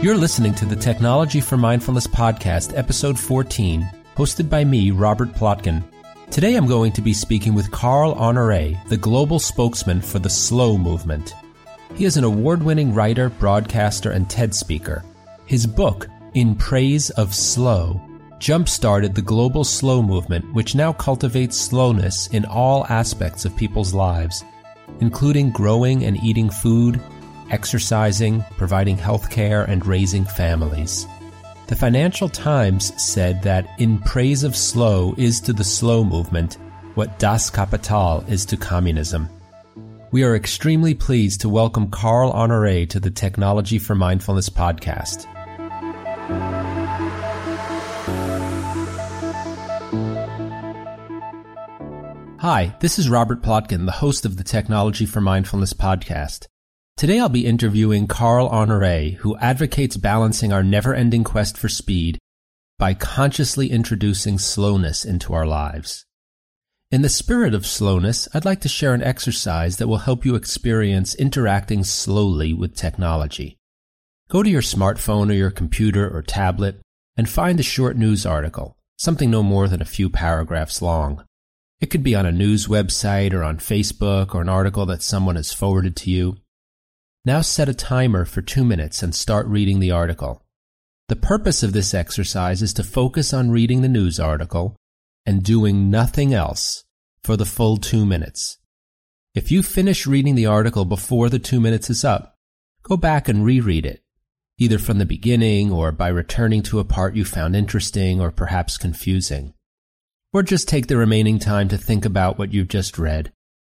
You're listening to the Technology for Mindfulness podcast, episode 14, hosted by me, Robert Plotkin. Today I'm going to be speaking with Carl Honoré, the global spokesman for the Slow movement. He is an award-winning writer, broadcaster, and TED speaker. His book, In Praise of Slow, jump-started the global slow movement, which now cultivates slowness in all aspects of people's lives, including growing and eating food, exercising, providing health care, and raising families. The Financial Times said that In Praise of Slow is to the slow movement what Das Kapital is to communism. We are extremely pleased to welcome Carl Honoré to the Technology for Mindfulness podcast. Hi, this is Robert Plotkin, the host of the Technology for Mindfulness podcast. Today I'll be interviewing Carl Honoré, who advocates balancing our never-ending quest for speed by consciously introducing slowness into our lives. In the spirit of slowness, I'd like to share an exercise that will help you experience interacting slowly with technology. Go to your smartphone or your computer or tablet and find a short news article, something no more than a few paragraphs long. It could be on a news website or on Facebook or an article that someone has forwarded to you. Now set a timer for 2 minutes and start reading the article. The purpose of this exercise is to focus on reading the news article and doing nothing else for the full 2 minutes. If you finish reading the article before the 2 minutes is up, go back and reread it, either from the beginning or by returning to a part you found interesting or perhaps confusing. Or just take the remaining time to think about what you've just read,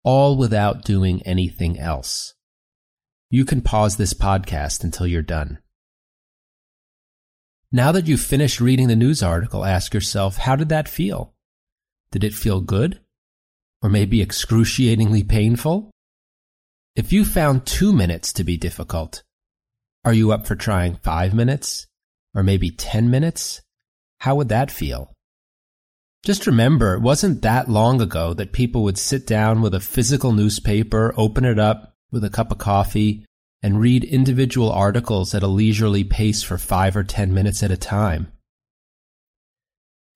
all without doing anything else. You can pause this podcast until you're done. Now that you've finished reading the news article, ask yourself, how did that feel? Did it feel good? Or maybe excruciatingly painful? If you found 2 minutes to be difficult, are you up for trying 5 minutes? Or maybe 10 minutes? How would that feel? Just remember, it wasn't that long ago that people would sit down with a physical newspaper, open it up with a cup of coffee, and read individual articles at a leisurely pace for 5 or 10 minutes at a time.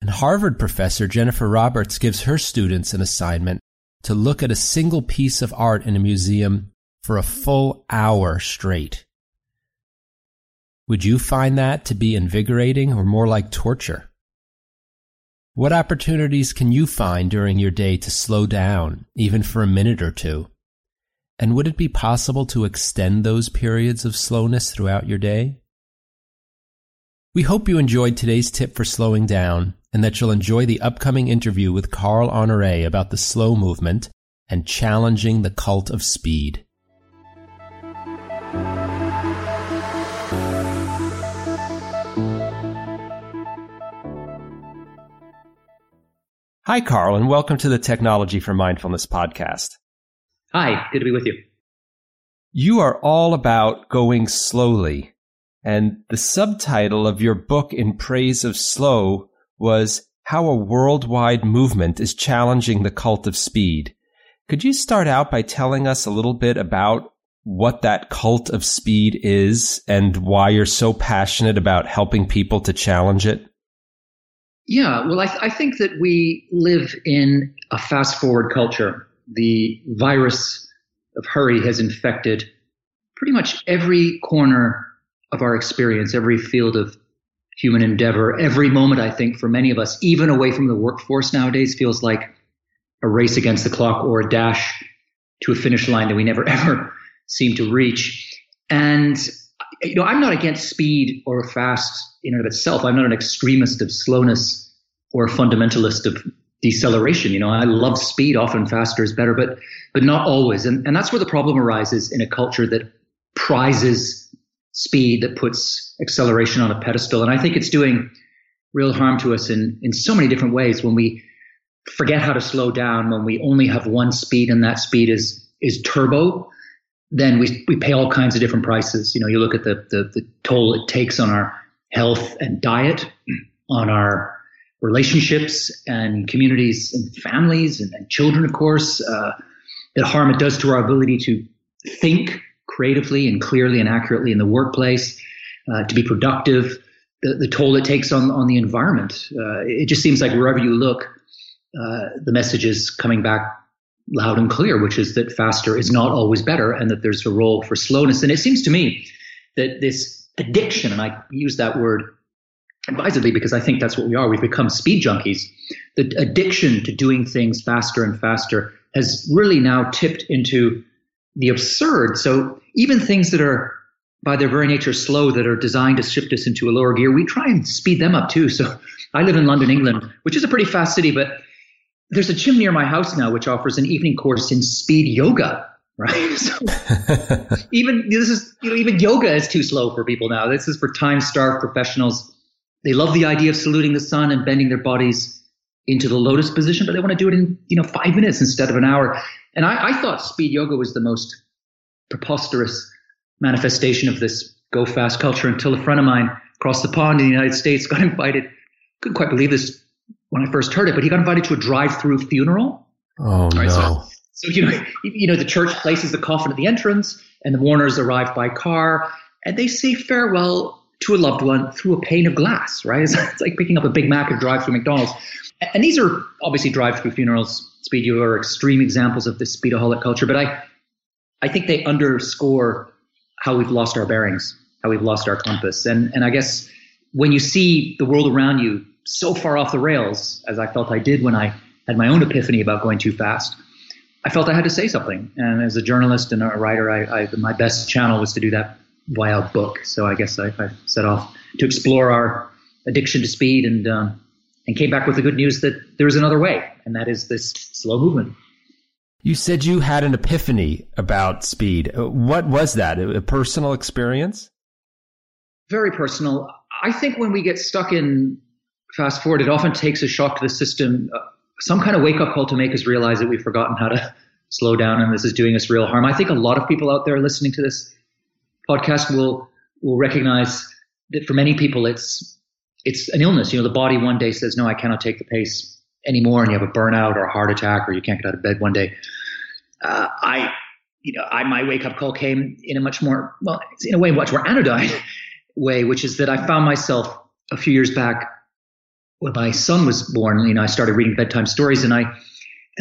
And Harvard professor Jennifer Roberts gives her students an assignment to look at a single piece of art in a museum for a full hour straight. Would you find that to be invigorating or more like torture? What opportunities can you find during your day to slow down, even for a minute or two? And would it be possible to extend those periods of slowness throughout your day? We hope you enjoyed today's tip for slowing down and that you'll enjoy the upcoming interview with Carl Honoré about the slow movement and challenging the cult of speed. Hi, Carl, and welcome to the Technology for Mindfulness podcast. Hi, good to be with you. You are all about going slowly, and the subtitle of your book, In Praise of Slow, was How a Worldwide Movement is Challenging the Cult of Speed. Could you start out by telling us a little bit about what that cult of speed is and why you're so passionate about helping people to challenge it? Yeah, well, I think that we live in a fast-forward culture. The virus of hurry has infected pretty much every corner of our experience, every field of human endeavor. Every moment, I think, for many of us, even away from the workforce nowadays, feels like a race against the clock or a dash to a finish line that we never, ever seem to reach. And you know, I'm not against speed or fast in and of itself. I'm not an extremist of slowness or a fundamentalist of deceleration. You know, I love speed. Often faster is better, but not always. And that's where the problem arises in a culture that prizes speed, that puts acceleration on a pedestal. And I think it's doing real harm to us in so many different ways when we forget how to slow down, when we only have one speed and that speed is turbo. Then we pay all kinds of different prices. You know, you look at the toll it takes on our health and diet, on our relationships and communities and families and children, of course, the harm it does to our ability to think creatively and clearly and accurately in the workplace, to be productive, the toll it takes on the environment. It just seems like wherever you look, the message is coming back loud and clear, which is that faster is not always better and that there's a role for slowness. And it seems to me that this addiction, and I use that word advisedly because I think that's what we are. We've become speed junkies. The addiction to doing things faster and faster has really now tipped into the absurd. So even things that are by their very nature slow, that are designed to shift us into a lower gear, we try and speed them up too. So I live in London, England, which is a pretty fast city, but there's a gym near my house now which offers an evening course in speed yoga, right? So even yoga is too slow for people now. This is for time-starved professionals. They love the idea of saluting the sun and bending their bodies into the lotus position, but they want to do it in 5 minutes instead of an hour. And I thought speed yoga was the most preposterous manifestation of this go fast culture until a friend of mine across the pond in the United States got invited. Couldn't quite believe this when I first heard it, but he got invited to a drive-through funeral. Oh, right, no. So the church places the coffin at the entrance and the mourners arrive by car and they say farewell to a loved one through a pane of glass, right? It's like picking up a Big Mac or drive-through McDonald's. And these are obviously drive-through funerals, speed yoga are extreme examples of this speedaholic culture, but I think they underscore how we've lost our bearings, how we've lost our compass. And I guess when you see the world around you so far off the rails, as I felt I did when I had my own epiphany about going too fast, I felt I had to say something. And as a journalist and a writer, my best channel was to do that via a book. So I guess I set off to explore our addiction to speed and came back with the good news that there is another way, and that is this slow movement. You said you had an epiphany about speed. What was that? A personal experience? Very personal. I think when we get stuck in fast forward, it often takes a shock to the system, some kind of wake-up call to make us realize that we've forgotten how to slow down and this is doing us real harm. I think a lot of people out there listening to this podcast will recognize that for many people it's an illness. The body one day says, no, I cannot take the pace anymore, and you have a burnout or a heart attack or you can't get out of bed one day. My wake-up call came in a much more anodyne way, which is that I found myself a few years back when my son was born. I started reading bedtime stories and I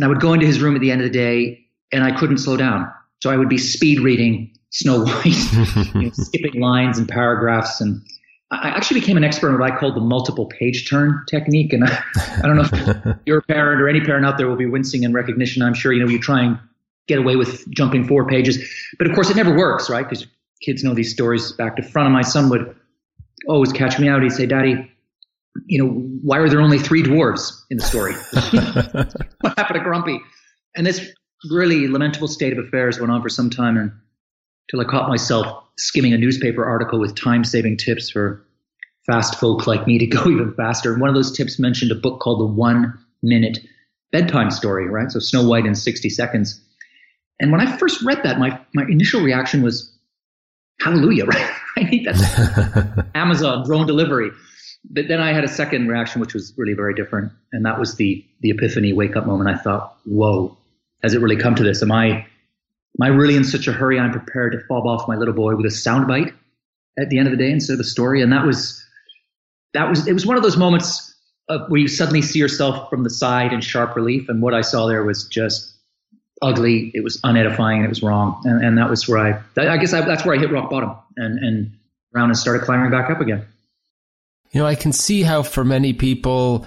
would go into his room at the end of the day and I couldn't slow down. So I would be speed reading Snow White, skipping lines and paragraphs. And I actually became an expert in what I call the multiple page turn technique. And I don't know if you're a parent or any parent out there will be wincing in recognition. I'm sure, you try and get away with jumping 4 pages, but of course it never works, right? Because kids know these stories back to front. And my son would always catch me out. He'd say, Daddy, why are there only 3 dwarves in the story? What happened to Grumpy? And this really lamentable state of affairs went on for some time, and till I caught myself skimming a newspaper article with time-saving tips for fast folk like me to go even faster. And one of those tips mentioned a book called The 1-Minute Bedtime Story, right? So Snow White in 60 seconds. And when I first read that, my initial reaction was, hallelujah, right? I need that. Amazon drone delivery. But then I had a second reaction, which was really very different. And that was the epiphany wake-up moment. I thought, whoa, has it really come to this? Am I really in such a hurry? I'm prepared to fob off my little boy with a soundbite at the end of the day instead of a story. And it was one of those moments where you suddenly see yourself from the side in sharp relief. And what I saw there was just ugly. It was unedifying. It was wrong. And that was where that's where I hit rock bottom and around and started climbing back up again. I can see how for many people,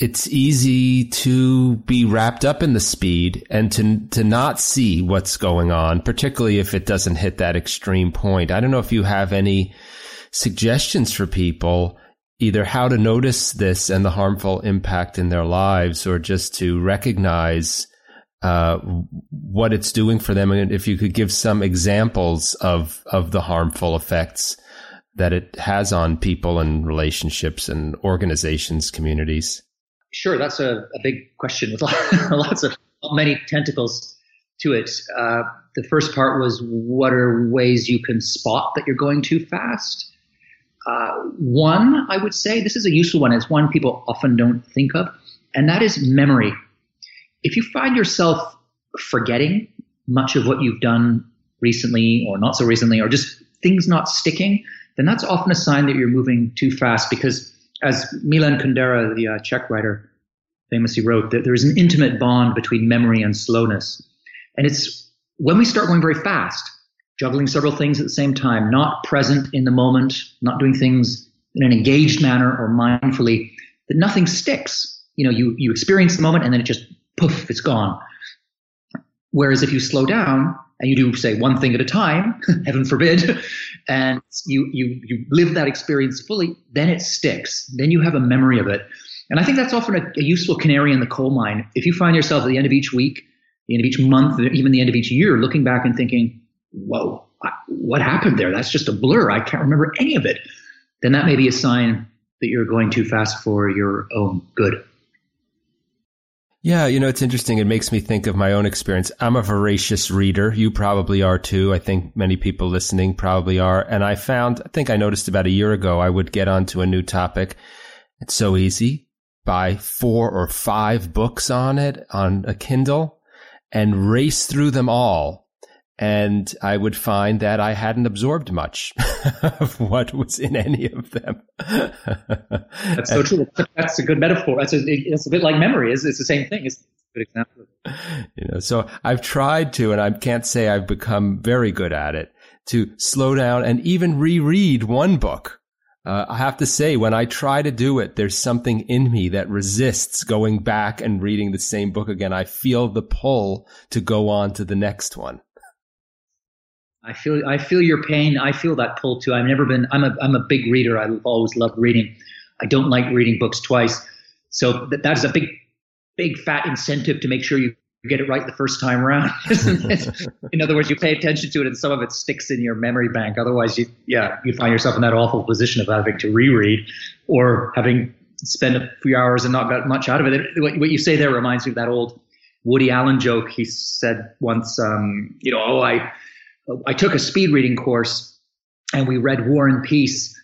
it's easy to be wrapped up in the speed and to not see what's going on, particularly if it doesn't hit that extreme point. I don't know if you have any suggestions for people, either how to notice this and the harmful impact in their lives, or just to recognize what it's doing for them. And if you could give some examples of the harmful effects that it has on people and relationships and organizations, communities. Sure, that's a big question with many tentacles to it. The first part was, what are ways you can spot that you're going too fast? One, I would say, this is a useful one. It's one people often don't think of, and that is memory. If you find yourself forgetting much of what you've done recently or not so recently, or just things not sticking, then that's often a sign that you're moving too fast, because as Milan Kundera, the Czech writer, famously wrote, that there is an intimate bond between memory and slowness. And it's when we start going very fast, juggling several things at the same time, not present in the moment, not doing things in an engaged manner or mindfully, that nothing sticks. You know, you experience the moment and then it just, poof, it's gone. Whereas if you slow down and you do, say, one thing at a time, heaven forbid, and you live that experience fully, then it sticks. Then you have a memory of it. And I think that's often a useful canary in the coal mine. If you find yourself at the end of each week, the end of each month, even the end of each year, looking back and thinking, whoa, what happened there? That's just a blur. I can't remember any of it. Then that may be a sign that you're going too fast for your own good. Yeah, you know, it's interesting. It makes me think of my own experience. I'm a voracious reader. You probably are too. I think many people listening probably are. And I noticed about a year ago, I would get onto a new topic. It's so easy. Buy 4 or 5 books on it on a Kindle and race through them all. And I would find that I hadn't absorbed much of what was in any of them. That's so true. That's a good metaphor. It's a bit like memory. It's the same thing. It's a good example. You know, so I've tried to, and I can't say I've become very good at it, to slow down and even reread one book. I have to say, when I try to do it, there's something in me that resists going back and reading the same book again. I feel the pull to go on to the next one. I feel your pain. I feel that pull too. I'm a big reader. I've always loved reading. I don't like reading books twice. So that is a big fat incentive to make sure you get it right the first time around. In other words, you pay attention to it, and some of it sticks in your memory bank. Otherwise, you find yourself in that awful position of having to reread or having spent a few hours and not got much out of it. What you say there reminds me of that old Woody Allen joke. He said once, I took a speed reading course and we read War and Peace.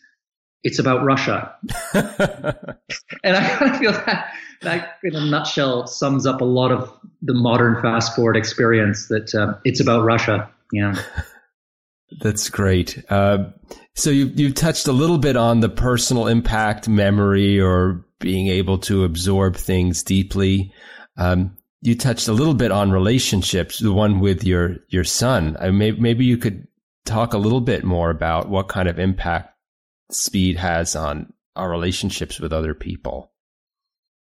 It's about Russia. And I kind of feel that in a nutshell sums up a lot of the modern fast forward experience, that it's about Russia. Yeah. That's great. So you touched a little bit on the personal impact, memory, or being able to absorb things deeply. You touched a little bit on relationships, the one with your son. Maybe you could talk a little bit more about what kind of impact speed has on our relationships with other people.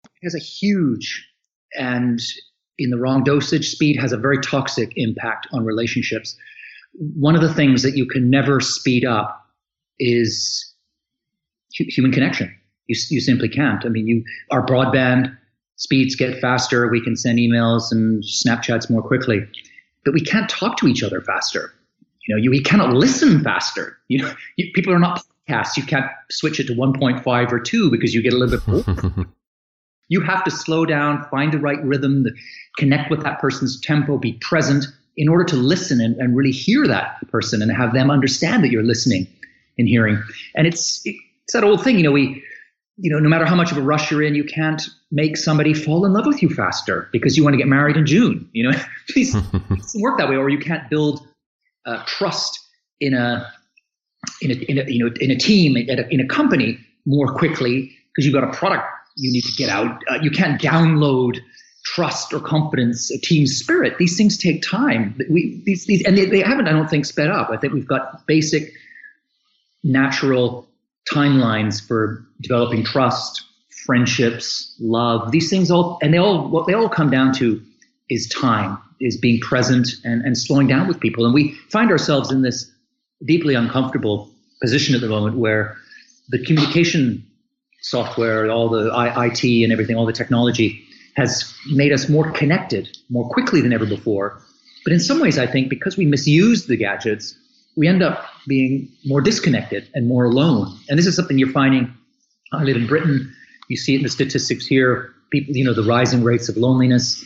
It has a huge, and in the wrong dosage, speed has a very toxic impact on relationships. One of the things that you can never speed up is human connection. You simply can't. I mean, our broadband speeds get faster. We can send emails and Snapchats more quickly, but we can't talk to each other faster. You know, we cannot listen faster. You know, people are not podcasts. You can't switch it to 1.5 or 2 because you get a little bit bored. You have to slow down, find the right rhythm, connect with that person's tempo, be present in order to listen and really hear that person and have them understand that you're listening and hearing. And it's that old thing, you know, no matter how much of a rush you're in, you can't make somebody fall in love with you faster because you want to get married in June. You know, it doesn't work that way. Or you can't build trust in a team, in a company more quickly because you've got a product you need to get out. You can't download trust or confidence, or team spirit. These things take time. They haven't, I don't think, sped up. I think we've got basic, natural timelines for developing trust, friendships, love, these things all, and what they all come down to is time, is being present and slowing down with people. And we find ourselves in this deeply uncomfortable position at the moment where the communication software, all the IT and everything, all the technology has made us more connected more quickly than ever before. But in some ways, I think because we misuse the gadgets, we end up being more disconnected and more alone. And this is something you're finding. I live in Britain. You see it in the statistics here. People, you know, the rising rates of loneliness.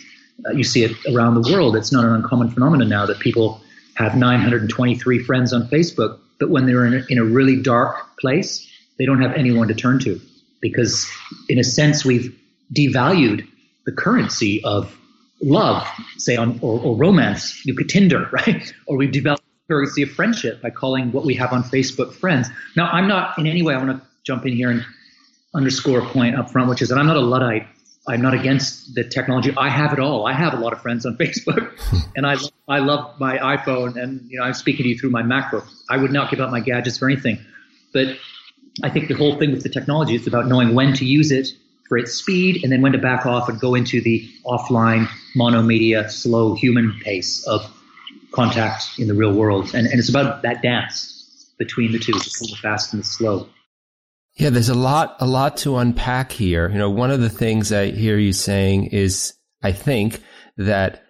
You see it around the world. It's not an uncommon phenomenon now that people have 923 friends on Facebook. But when they're in a really dark place, They don't have anyone to turn to because, in a sense, we've devalued the currency of love, say, or romance. You could Tinder, right? Or we've developed the currency of friendship by calling what we have on Facebook friends. Now, I'm not in any way, I want to jump in here and underscore a point up front, which is that I'm not a Luddite. I'm not against the technology. I have it all. I have a lot of friends on Facebook, and I love my iPhone, and I'm speaking to you through my MacBook. I would not give up my gadgets for anything. But I think the whole thing with the technology is about knowing when to use it for its speed, and then when to back off and go into the offline, monomedia, slow human pace of contact in the real world. And it's about that dance between the two, the fast and the slow. Yeah, there's a lot to unpack here. One of the things I hear you saying is, I think that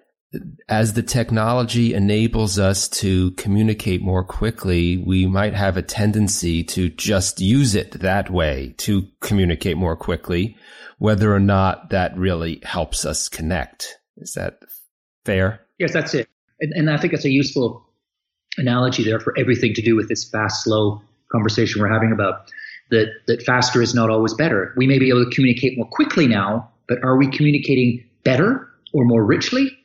as the technology enables us to communicate more quickly, we might have a tendency to just use it that way to communicate more quickly, whether or not that really helps us connect. Is that fair? Yes, that's it. And I think that's a useful analogy there for everything to do with this fast, slow conversation we're having about that faster is not always better. We may be able to communicate more quickly now, but are we communicating better or more richly?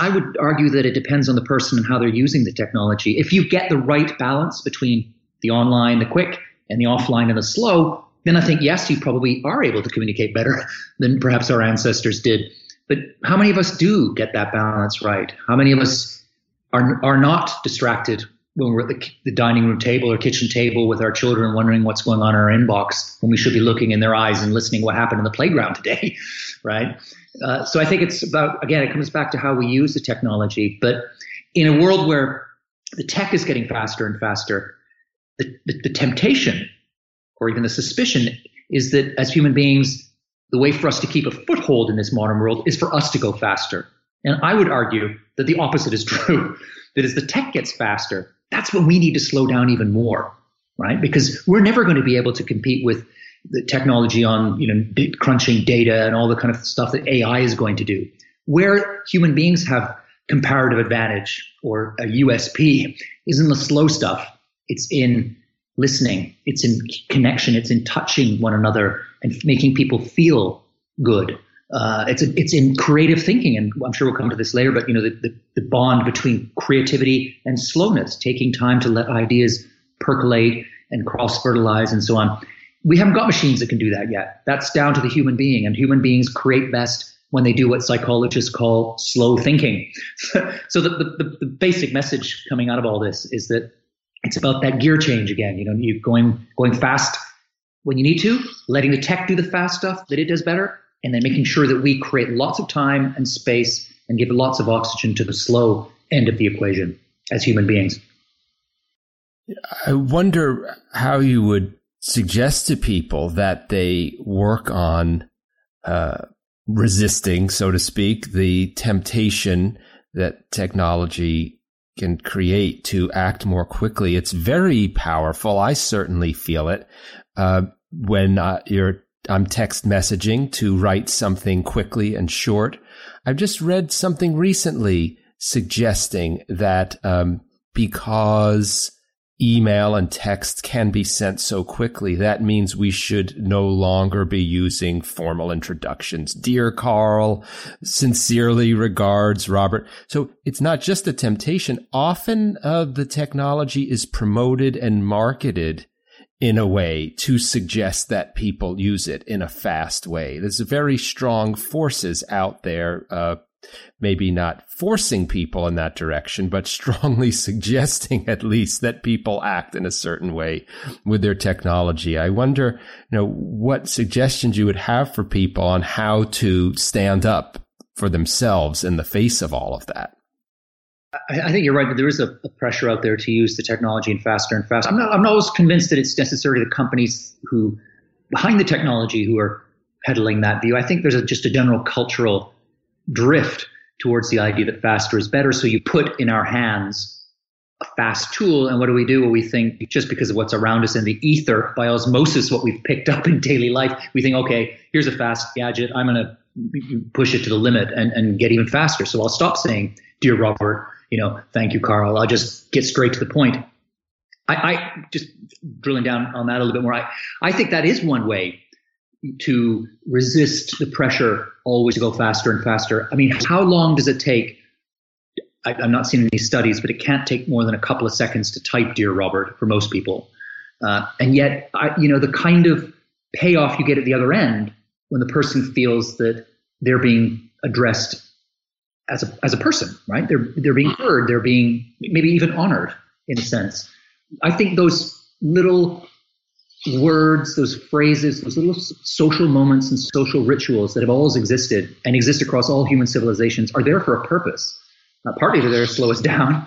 I would argue that it depends on the person and how they're using the technology. If you get the right balance between the online, the quick, and the offline and the slow, then I think, yes, you probably are able to communicate better than perhaps our ancestors did. But how many of us do get that balance right? How many of us are not distracted when we're at the dining room table or kitchen table with our children, wondering what's going on in our inbox, when we should be looking in their eyes and listening what happened in the playground today, right? So I think it's about, again, it comes back to how we use the technology. But in a world where the tech is getting faster and faster, the temptation or even the suspicion is that as human beings, the way for us to keep a foothold in this modern world is for us to go faster. And I would argue that the opposite is true, that as the tech gets faster, that's when we need to slow down even more, right? Because we're never going to be able to compete with the technology on, crunching data and all the kind of stuff that AI is going to do. Where human beings have comparative advantage or a USP is in the slow stuff. It's in listening. It's in connection. It's in touching one another and making people feel good. It's in creative thinking, and I'm sure we'll come to this later, but the bond between creativity and slowness, taking time to let ideas percolate and cross-fertilize and so on. We haven't got machines that can do that yet. That's down to the human being, and human beings create best when they do what psychologists call slow thinking. So the basic message coming out of all this is that it's about that gear change again, you going fast when you need to, letting the tech do the fast stuff that it does better, and then making sure that we create lots of time and space and give lots of oxygen to the slow end of the equation as human beings. I wonder how you would suggest to people that they work on resisting, so to speak, the temptation that technology can create to act more quickly. It's very powerful. I certainly feel it when I'm text messaging to write something quickly and short. I've just read something recently suggesting that because email and text can be sent so quickly, that means we should no longer be using formal introductions. Dear Carl, sincerely regards, Robert. So it's not just a temptation. Often the technology is promoted and marketed in a way to suggest that people use it in a fast way. There's very strong forces out there, maybe not forcing people in that direction, but strongly suggesting at least that people act in a certain way with their technology. I wonder, what suggestions you would have for people on how to stand up for themselves in the face of all of that. I think you're right that there is a pressure out there to use the technology and faster and faster. I'm not always convinced that it's necessarily the companies who behind the technology who are peddling that view. I think there's just a general cultural drift towards the idea that faster is better. So you put in our hands a fast tool, and what do we do? Well, we think just because of what's around us in the ether, by osmosis, what we've picked up in daily life, we think, okay, here's a fast gadget. I'm going to push it to the limit and get even faster. So I'll stop saying, dear Robert, thank you, Carl. I'll just get straight to the point. I just drilling down on that a little bit more. I think that is one way to resist the pressure always to go faster and faster. I mean, how long does it take? I'm not seeing any studies, but it can't take more than a couple of seconds to type, dear Robert, for most people. And yet, the kind of payoff you get at the other end when the person feels that they're being addressed as a person, right? They're being heard, they're being maybe even honored in a sense. I think those little words, those phrases, those little social moments and social rituals that have always existed and exist across all human civilizations are there for a purpose. Partly they're there to slow us down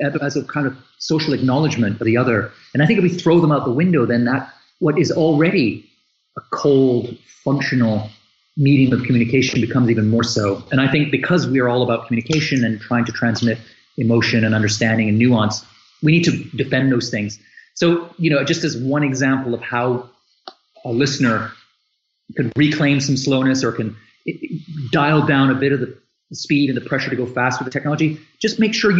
as a kind of social acknowledgement of the other. And I think if we throw them out the window, then that what is already a cold, functional medium of communication becomes even more so. And I think because we are all about communication and trying to transmit emotion and understanding and nuance, we need to defend those things. So, just as one example of how a listener could reclaim some slowness or can dial down a bit of the speed and the pressure to go fast with the technology, just make sure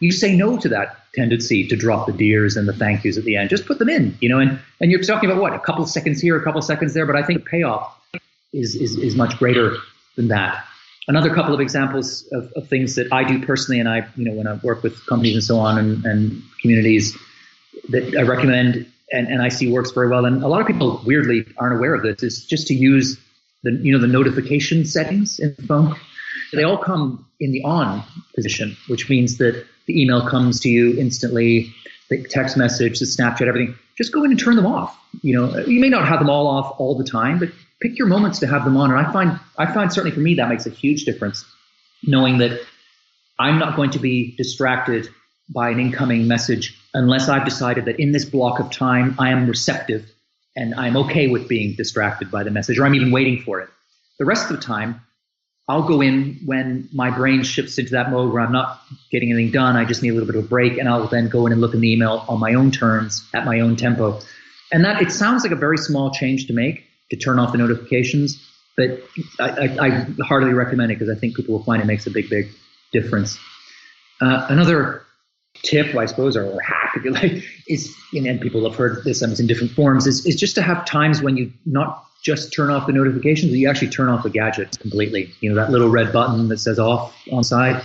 you say no to that tendency to drop the deers and the thank yous at the end. Just put them in, and you're talking about what, a couple of seconds here, a couple of seconds there, but I think the payoff is much greater than that. Another couple of examples of things that I do personally, and I, when I work with companies and so on and communities that I recommend and I see works very well, and a lot of people weirdly aren't aware of this, is just to use the notification settings in the phone. They all come in the on position, which means that the email comes to you instantly, the text message, the Snapchat, everything. Just go in and turn them off. You may not have them all off all the time, but pick your moments to have them on. And I find certainly for me that makes a huge difference, knowing that I'm not going to be distracted by an incoming message unless I've decided that in this block of time I am receptive and I'm okay with being distracted by the message, or I'm even waiting for it. The rest of the time, I'll go in when my brain shifts into that mode where I'm not getting anything done. I just need a little bit of a break, and I'll then go in and look in the email on my own terms, at my own tempo. And that it sounds like a very small change to make, to turn off the notifications, but I heartily recommend it because I think people will find it makes a big, big difference. Another tip, I suppose, or hack, if you like, is, and people have heard this in different forms, is just to have times when you not just turn off the notifications, but you actually turn off the gadgets completely. That little red button that says off on side,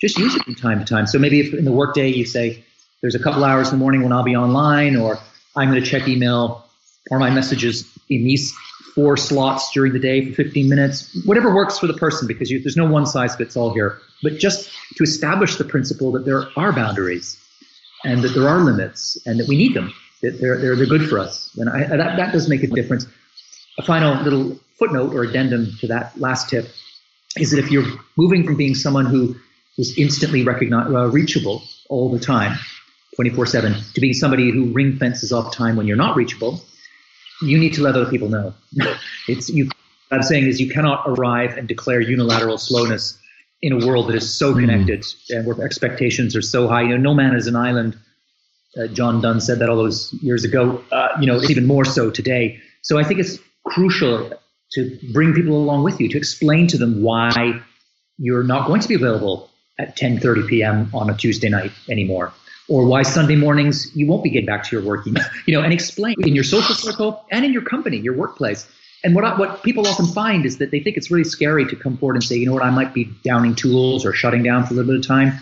just use it from time to time. So maybe if in the workday you say, there's a couple hours in the morning when I'll be online, or I'm going to check email or my messages in these 4 slots during the day for 15 minutes, whatever works for the person, because there's no one size fits all here, but just to establish the principle that there are boundaries and that there are limits and that we need them, that they're good for us. And that does make a difference. A final little footnote or addendum to that last tip is that if you're moving from being someone who is instantly reachable all the time, 24/7, to being somebody who ring fences off time when you're not reachable, you need to let other people know. What I'm saying is you cannot arrive and declare unilateral slowness in a world that is so connected and where expectations are so high. No man is an island. John Donne said that all those years ago. It's even more so today. So I think it's crucial to bring people along with you, to explain to them why you're not going to be available at 10:30 p.m. on a Tuesday night anymore, or why Sunday mornings you won't be getting back to your work email, and explain in your social circle and in your company, your workplace. And what people often find is that they think it's really scary to come forward and say, I might be downing tools or shutting down for a little bit of time.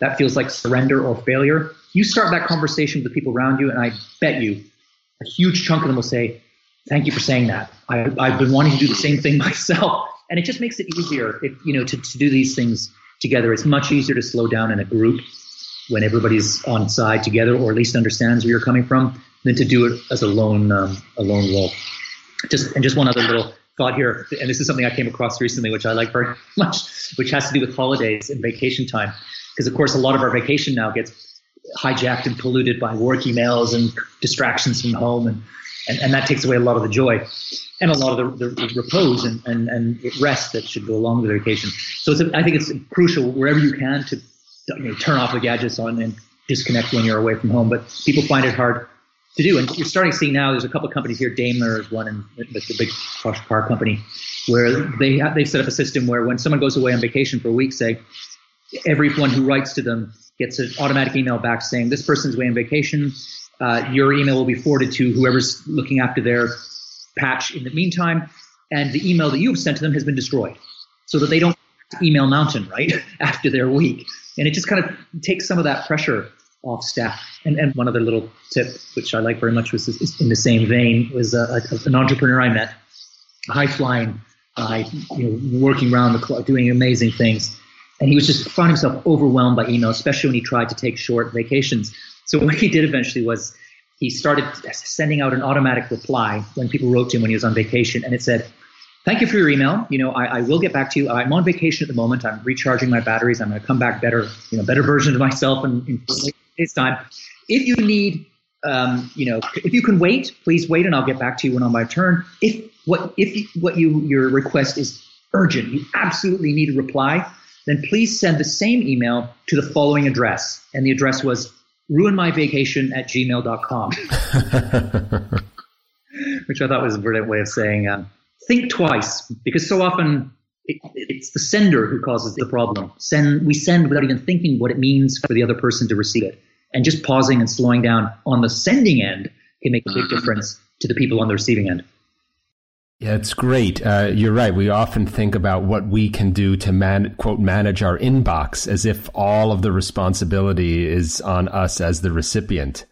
That feels like surrender or failure. You start that conversation with the people around you, and I bet you a huge chunk of them will say, thank you for saying that. I've been wanting to do the same thing myself. And it just makes it easier if, to do these things together. It's much easier to slow down in a group when everybody's on side together, or at least understands where you're coming from, than to do it as a lone wolf. Just one other little thought here, and this is something I came across recently, which I like very much, which has to do with holidays and vacation time. Because, of course, a lot of our vacation now gets hijacked and polluted by work emails and distractions from home, and that takes away a lot of the joy and a lot of the repose and rest that should go along with the vacation. So I think it's crucial wherever you can to turn off the gadgets on and disconnect when you're away from home. But people find it hard to do. And you're starting to see now, there's a couple of companies here. Daimler is one, and that's a big car company, where they've set up a system where when someone goes away on vacation for a week, say, everyone who writes to them gets an automatic email back saying this person's away on vacation. Your email will be forwarded to whoever's looking after their patch in the meantime. And the email that you've sent to them has been destroyed so that they don't email mountain, right, after their week. And it just kind of takes some of that pressure off staff. And one other little tip, which I like very much, was in the same vein, was an entrepreneur I met, high-flying guy, working around the clock, doing amazing things. And he was just found himself overwhelmed by email, especially when he tried to take short vacations. So what he did eventually was he started sending out an automatic reply when people wrote to him when he was on vacation. And it said, thank you for your email. I will get back to you. I'm on vacation at the moment. I'm recharging my batteries. I'm going to come back better, better version of myself in 4 days' time. If you need, if you can wait, please wait, and I'll get back to you when on my turn. If your request is urgent, you absolutely need a reply, then please send the same email to the following address. And the address was ruinmyvacation@gmail.com, which I thought was a brilliant way of saying, think twice, because so often it's the sender who causes the problem. We send without even thinking what it means for the other person to receive it. And just pausing and slowing down on the sending end can make a big difference to the people on the receiving end. Yeah, it's great. You're right. We often think about what we can do to manage our inbox as if all of the responsibility is on us as the recipient.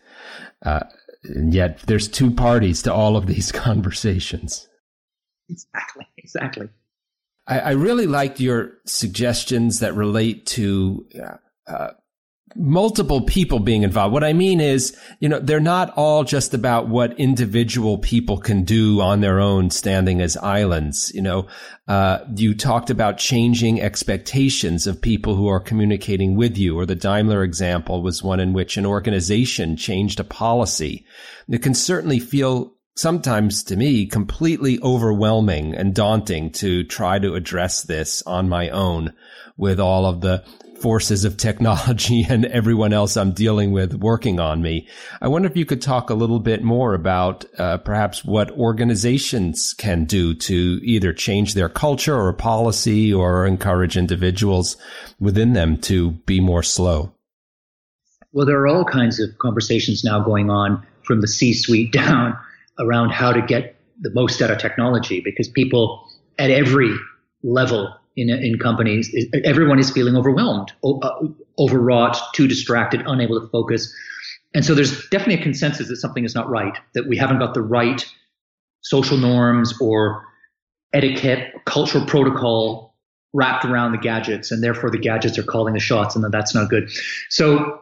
And yet there's two parties to all of these conversations. Exactly. I really liked your suggestions that relate to multiple people being involved. What I mean is, they're not all just about what individual people can do on their own standing as islands. You talked about changing expectations of people who are communicating with you, or the Daimler example was one in which an organization changed a policy. It can certainly feel sometimes to me completely overwhelming and daunting to try to address this on my own with all of the forces of technology and everyone else I'm dealing with working on me. I wonder if you could talk a little bit more about perhaps what organizations can do to either change their culture or policy or encourage individuals within them to be more slow. Well, there are all kinds of conversations now going on from the C-suite down around how to get the most out of technology, because people at every level in companies, everyone is feeling overwhelmed, overwrought, too distracted, unable to focus. And so there's definitely a consensus that something is not right, that we haven't got the right social norms or etiquette, cultural protocol wrapped around the gadgets, and therefore the gadgets are calling the shots, and that's not good. So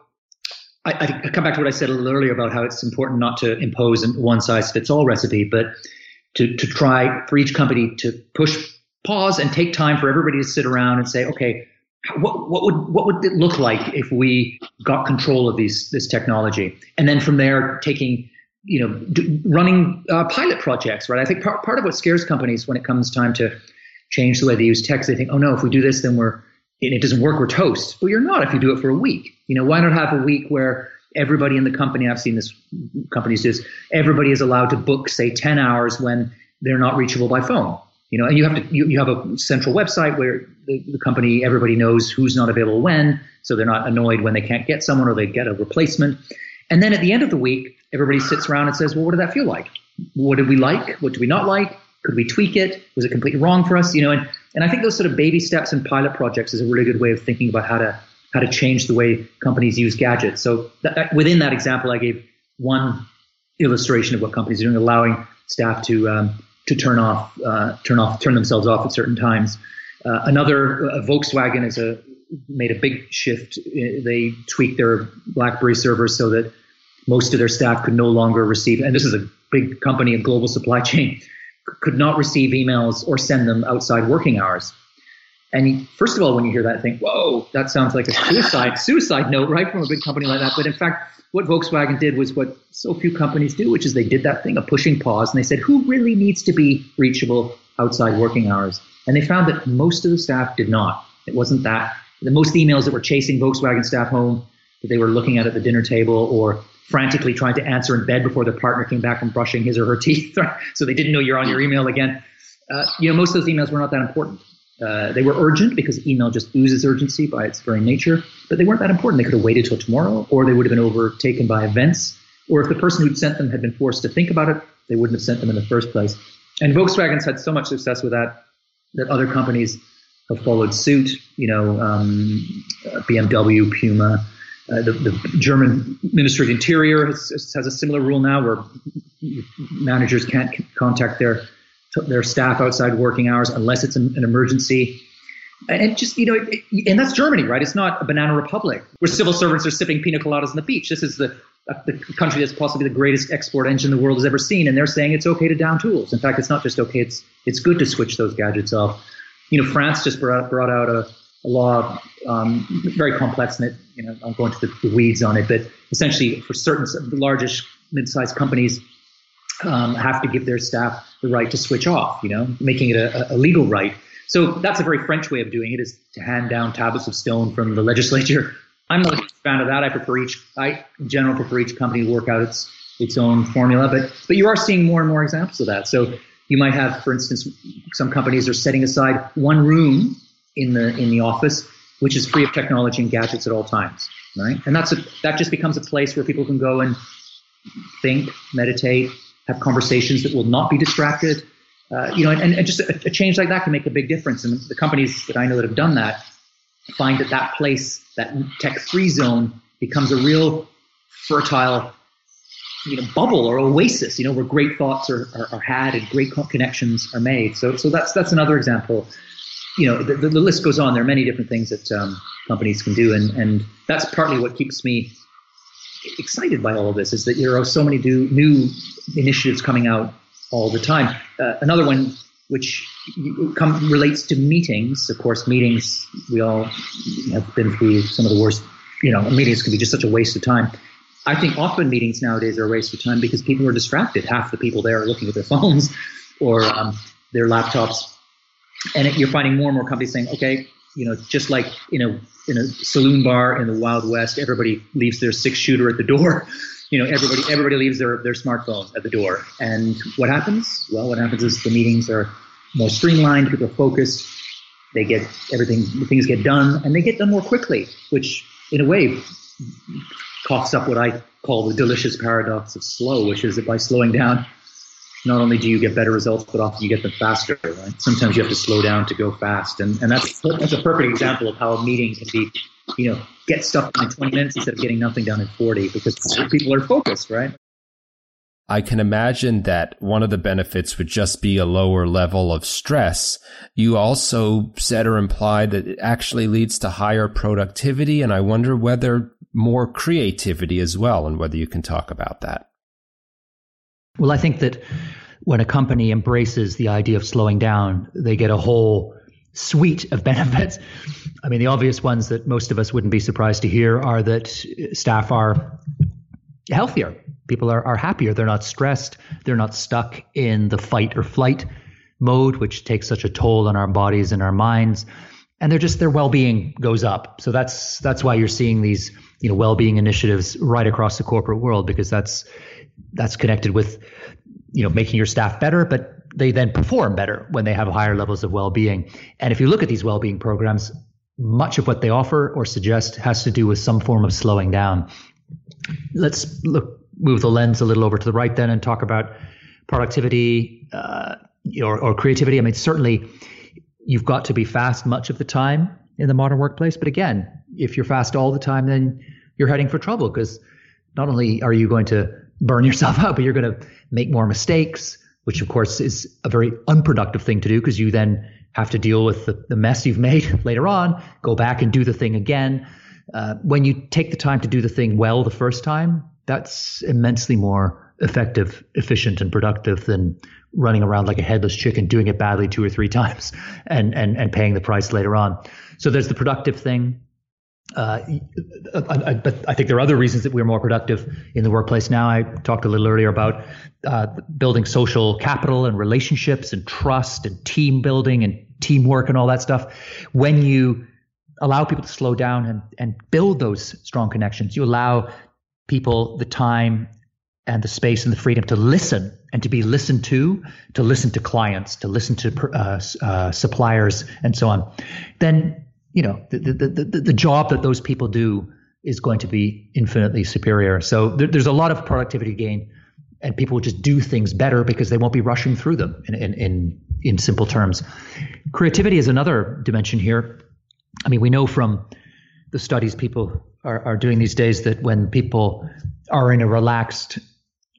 I come back to what I said a little earlier about how it's important not to impose a one-size-fits-all recipe, but to try for each company to push pause and take time for everybody to sit around and say, okay, what would it look like if we got control of this technology? And then from there, taking, running pilot projects, right? I think part of what scares companies when it comes time to change the way they use tech, they think, oh no, if we do this, then it doesn't work, we're toast. Well, you're not if you do it for a week. Why not have a week where everybody in the company, I've seen this, companies do this, everybody is allowed to book, say, 10 hours when they're not reachable by phone. And you have a central website where the company, everybody knows who's not available when, so they're not annoyed when they can't get someone or they get a replacement. And then at the end of the week, everybody sits around and says, well, what did that feel like? What did we like? What did we not like? Could we tweak it? Was it completely wrong for us? And I think those sort of baby steps and pilot projects is a really good way of thinking about how to change the way companies use gadgets. So within that example, I gave one illustration of what companies are doing, allowing staff to turn themselves off at certain times. Another, Volkswagen made a big shift. They tweaked their BlackBerry server so that most of their staff could no longer receive, and this is a big company, a global supply chain, could not receive emails or send them outside working hours. And first of all, when you hear that, think, whoa, that sounds like a suicide note, right, from a big company like that. But in fact, what Volkswagen did was what so few companies do, which is they did that thing of pushing pause, and they said, who really needs to be reachable outside working hours? And they found that most of the staff did not. It wasn't that. Most emails that were chasing Volkswagen staff home, that they were looking at the dinner table or frantically trying to answer in bed before their partner came back from brushing his or her teeth, right? So they didn't know you're on your email again. Most of those emails were not that important. They were urgent because email just oozes urgency by its very nature, but they weren't that important. They could have waited till tomorrow, or they would have been overtaken by events, or if the person who'd sent them had been forced to think about it, they wouldn't have sent them in the first place. And Volkswagen's had so much success with that that other companies have followed suit. You know, BMW, Puma, the German Ministry of Interior has a similar rule now where managers can't contact their staff outside working hours unless it's an emergency. And it just, you know, and that's Germany, right? It's not a banana republic where civil servants are sipping pina coladas on the beach. This is the country that's possibly the greatest export engine the world has ever seen. And they're saying it's okay to down tools. In fact, it's not just okay, it's good to switch those gadgets off. You know, France just brought out a law, very complex, and it, you know, I'm going to the weeds on it, but essentially for certain largish mid-sized companies have to give their staff the right to switch off, you know, making it a legal right. So that's a very French way of doing it, is to hand down tablets of stone from the legislature. I'm not a fan of that. I in general prefer each company to work out its own formula, but you are seeing more and more examples of that. So you might have, for instance, some companies are setting aside one room in the office, which is free of technology and gadgets at all times, right? And that just becomes a place where people can go and think, meditate, have conversations that will not be distracted. You know, and just a change like that can make a big difference. And the companies that I know that have done that find that place, that tech-free zone, becomes a real fertile, you know, bubble or oasis, you know, where great thoughts are had and great connections are made. So that's another example. You know, the list goes on. There are many different things that companies can do, and that's partly what keeps me excited by all of this, is that there are so many new initiatives coming out all the time. Another one which relates to meetings. Of course, meetings, we all have been through some of the worst, you know, meetings can be just such a waste of time. I think often meetings nowadays are a waste of time because people are distracted. Half the people there are looking at their phones or their laptops. And you're finding more and more companies saying, okay, you know, just like in a saloon bar in the Wild West, everybody leaves their six-shooter at the door. You know, everybody leaves their smartphone at the door. And what happens? Well, what happens is the meetings are more streamlined, people are focused, they get things get done, and they get done more quickly, which in a way coughs up what I call the delicious paradox of slow, which is that by slowing down, not only do you get better results, but often you get them faster, right? Sometimes you have to slow down to go fast. And that's a perfect example of how a meeting can be, you know, get stuff done in 20 minutes instead of getting nothing done in 40, because people are focused, right? I can imagine that one of the benefits would just be a lower level of stress. You also said or implied that it actually leads to higher productivity, and I wonder whether more creativity as well, and whether you can talk about that. Well, I think that when a company embraces the idea of slowing down, they get a whole suite of benefits. I mean, the obvious ones that most of us wouldn't be surprised to hear are that staff are healthier. People are happier. They're not stressed. They're not stuck in the fight or flight mode, which takes such a toll on our bodies and our minds. And their well-being goes up. So that's why you're seeing these, you know, well-being initiatives right across the corporate world, because that's connected with, you know, making your staff better, but they then perform better when they have higher levels of well-being. And if you look at these well-being programs, much of what they offer or suggest has to do with some form of slowing down. Let's move the lens a little over to the right then and talk about productivity or creativity. I mean, certainly you've got to be fast much of the time in the modern workplace. But again, if you're fast all the time, then you're heading for trouble, because not only are you going to burn yourself out, but you're going to make more mistakes, which of course is a very unproductive thing to do, because you then have to deal with the mess you've made later on, go back and do the thing again. When you take the time to do the thing well the first time, that's immensely more effective, efficient, and productive than running around like a headless chicken, doing it badly two or three times and paying the price later on. So there's the productive thing. But I think there are other reasons that we're more productive in the workplace now. I talked a little earlier about building social capital and relationships and trust and team building and teamwork and all that stuff. When you allow people to slow down and build those strong connections, you allow people the time and the space and the freedom to listen and to be listened to listen to clients, to listen to suppliers and so on, then, you know, the job that those people do is going to be infinitely superior. So there's a lot of productivity gain, and people will just do things better because they won't be rushing through them in simple terms. Creativity is another dimension here. I mean, we know from the studies people are doing these days that when people are in a relaxed,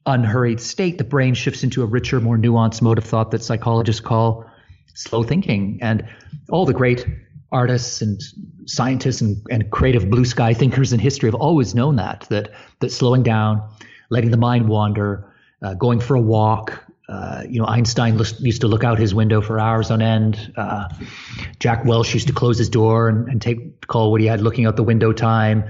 unhurried state, the brain shifts into a richer, more nuanced mode of thought that psychologists call slow thinking. And all the great artists and scientists and creative blue sky thinkers in history have always known that slowing down, letting the mind wander, going for a walk. Einstein used to look out his window for hours on end. Jack Welch used to close his door and call what he had looking out the window time.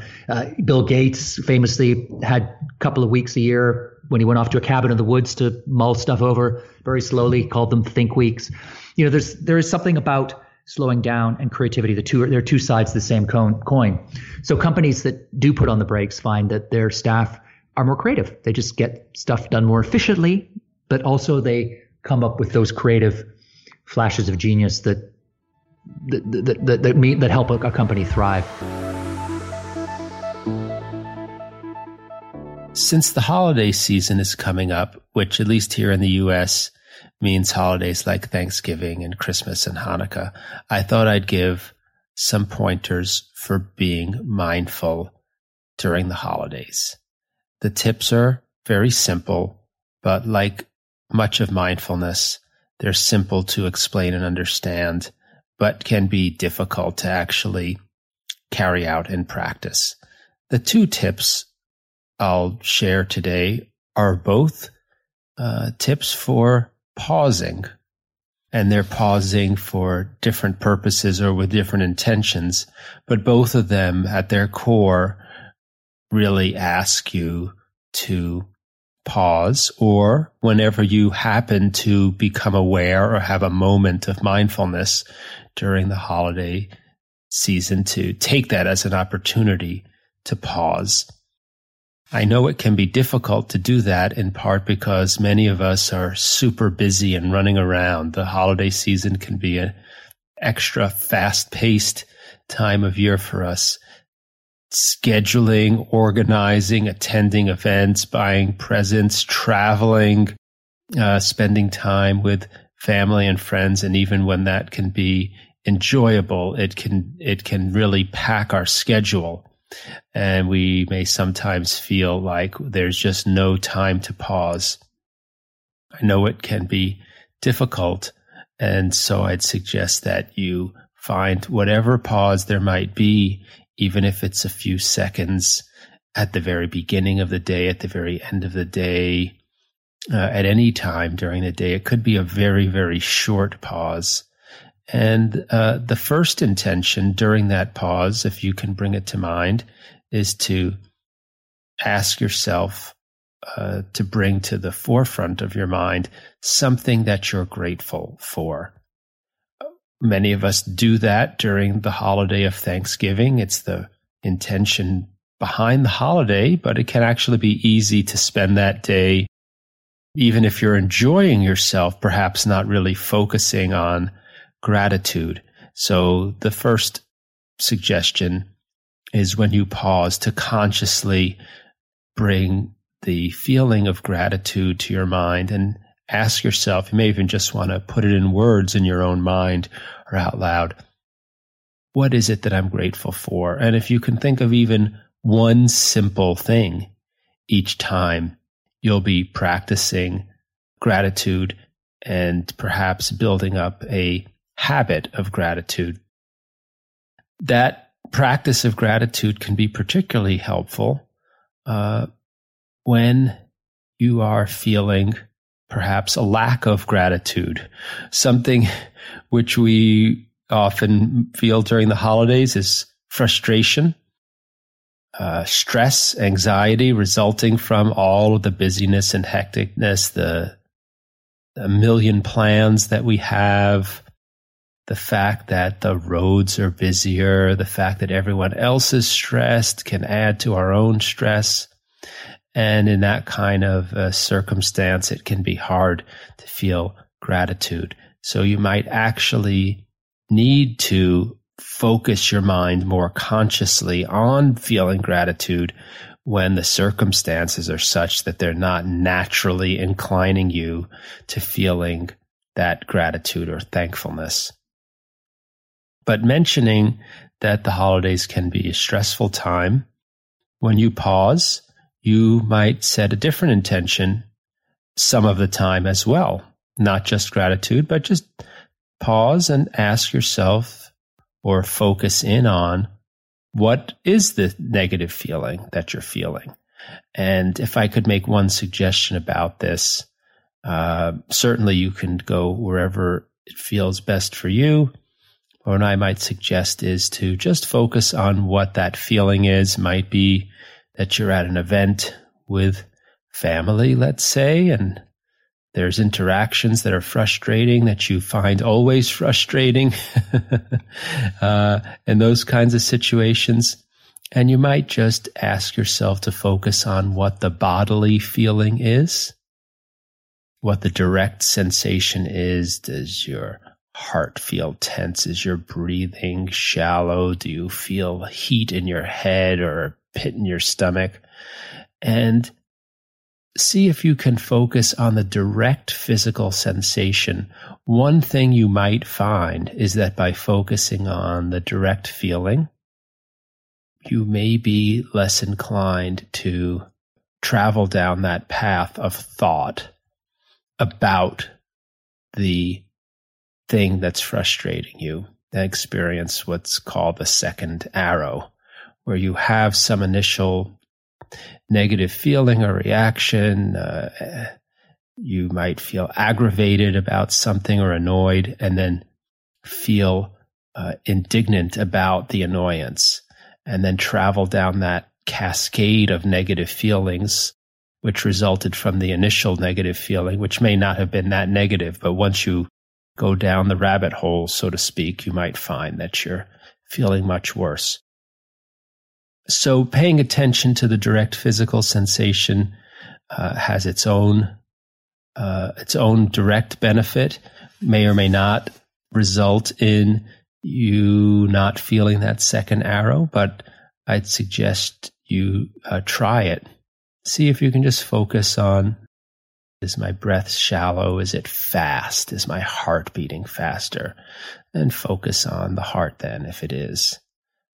Bill Gates famously had a couple of weeks a year when he went off to a cabin in the woods to mull stuff over very slowly, called them think weeks. You know, there is something about slowing down and creativity. They're two sides of the same coin. So companies that do put on the brakes find that their staff are more creative. They just get stuff done more efficiently, but also they come up with those creative flashes of genius that help a company thrive. Since the holiday season is coming up, which at least here in the U.S. means holidays like Thanksgiving and Christmas and Hanukkah, I thought I'd give some pointers for being mindful during the holidays. The tips are very simple, but like much of mindfulness, they're simple to explain and understand, but can be difficult to actually carry out and practice. The two tips I'll share today are both tips for pausing, and they're pausing for different purposes or with different intentions, but both of them at their core really ask you to pause, or whenever you happen to become aware or have a moment of mindfulness during the holiday season, to take that as an opportunity to pause. I know it can be difficult to do that, in part because many of us are super busy and running around. The holiday season can be an extra fast-paced time of year for us. Scheduling, organizing, attending events, buying presents, traveling, spending time with family and friends. And even when that can be enjoyable, it can really pack our schedule. And we may sometimes feel like there's just no time to pause. I know it can be difficult. And so I'd suggest that you find whatever pause there might be, even if it's a few seconds at the very beginning of the day, at the very end of the day, at any time during the day. It could be a very, very short pause. And the first intention during that pause, if you can bring it to mind, is to ask yourself to bring to the forefront of your mind something that you're grateful for. Many of us do that during the holiday of Thanksgiving. It's the intention behind the holiday, but it can actually be easy to spend that day, even if you're enjoying yourself, perhaps not really focusing on gratitude. So the first suggestion is, when you pause, to consciously bring the feeling of gratitude to your mind and ask yourself, you may even just want to put it in words in your own mind or out loud, what is it that I'm grateful for? And if you can think of even one simple thing each time, you'll be practicing gratitude and perhaps building up a habit of gratitude. That practice of gratitude can be particularly helpful when you are feeling perhaps a lack of gratitude. Something which we often feel during the holidays is frustration, stress, anxiety resulting from all of the busyness and hecticness, the million plans that we have, the fact that the roads are busier, the fact that everyone else is stressed can add to our own stress. And in that kind of circumstance, it can be hard to feel gratitude. So you might actually need to focus your mind more consciously on feeling gratitude when the circumstances are such that they're not naturally inclining you to feeling that gratitude or thankfulness. But mentioning that the holidays can be a stressful time, when you pause, you might set a different intention some of the time as well. Not just gratitude, but just pause and ask yourself or focus in on, what is the negative feeling that you're feeling? And if I could make one suggestion about this, certainly you can go wherever it feels best for you. What I might suggest is to just focus on what that feeling is. Might be that you're at an event with family, let's say, and there's interactions that are frustrating, that you find always frustrating, in those kinds of situations. And you might just ask yourself to focus on what the bodily feeling is, what the direct sensation is. Does your heart feel tense? Is your breathing shallow? Do you feel heat in your head or a pit in your stomach? And see if you can focus on the direct physical sensation. One thing you might find is that by focusing on the direct feeling, you may be less inclined to travel down that path of thought about the thing that's frustrating you. I experience what's called the second arrow, where you have some initial negative feeling or reaction. You might feel aggravated about something or annoyed, and then feel indignant about the annoyance, and then travel down that cascade of negative feelings, which resulted from the initial negative feeling, which may not have been that negative, but once you go down the rabbit hole, so to speak, you might find that you're feeling much worse. So paying attention to the direct physical sensation has its own direct benefit, may or may not result in you not feeling that second arrow, but I'd suggest you try it. See if you can just focus on, is my breath shallow? Is it fast? Is my heart beating faster? And focus on the heart then, if it is.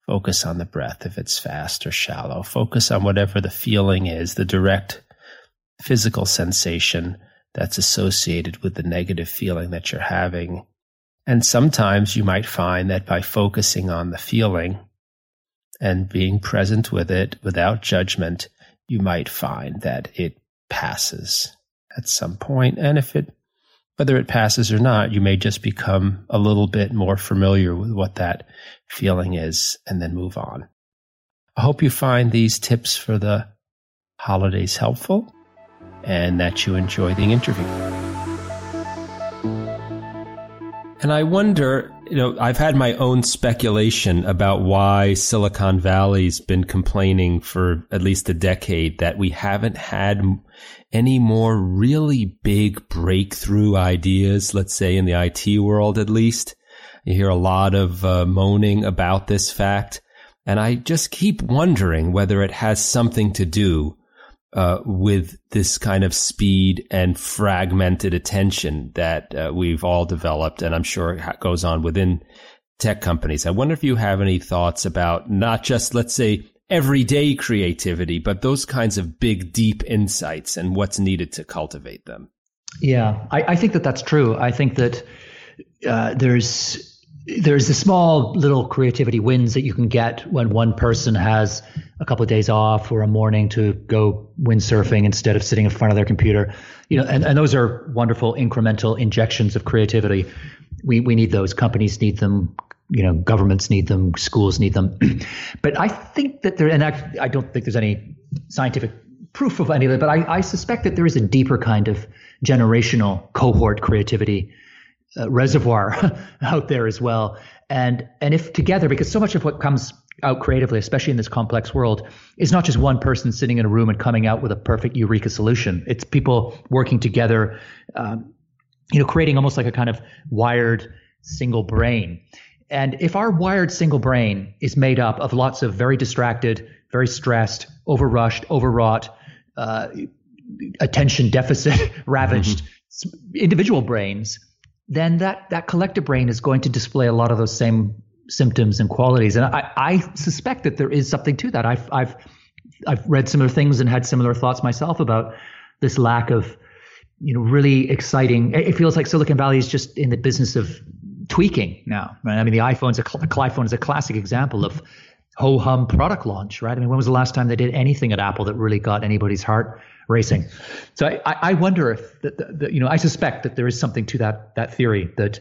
Focus on the breath, if it's fast or shallow. Focus on whatever the feeling is, the direct physical sensation that's associated with the negative feeling that you're having. And sometimes you might find that by focusing on the feeling and being present with it without judgment, you might find that it passes at some point. And whether it passes or not, you may just become a little bit more familiar with what that feeling is and then move on. I hope you find these tips for the holidays helpful and that you enjoy the interview. And I wonder, I've had my own speculation about why Silicon Valley's been complaining for at least a decade that we haven't had any more really big breakthrough ideas, let's say in the IT world at least. You hear a lot of moaning about this fact. And I just keep wondering whether it has something to do with this kind of speed and fragmented attention that we've all developed, and I'm sure it goes on within tech companies. I wonder if you have any thoughts about not just, let's say, everyday creativity, but those kinds of big, deep insights and what's needed to cultivate them. Yeah, I think that that's true. I think that there's the small little creativity wins that you can get when one person has a couple of days off or a morning to go windsurfing instead of sitting in front of their computer, and those are wonderful incremental injections of creativity. We need those. Companies need them, governments need them, schools need them. But I think that I don't think there's any scientific proof of any of it, but I suspect that there is a deeper kind of generational cohort creativity reservoir out there as well, and if together, because so much of what comes out creatively, especially in this complex world, is not just one person sitting in a room and coming out with a perfect eureka solution. It's people working together, creating almost like a kind of wired single brain. And if our wired single brain is made up of lots of very distracted, very stressed, overrushed, overwrought, attention deficit ravaged individual brains, then that collective brain is going to display a lot of those same symptoms and qualities. And I suspect that there is something to that. I've read similar things and had similar thoughts myself about this lack of, really exciting. It feels like Silicon Valley is just in the business of tweaking now, right? I mean, the iPhone is a classic example of ho-hum product launch, right? I mean, when was the last time they did anything at Apple that really got anybody's heart racing? So I wonder if, I suspect that there is something to that theory, that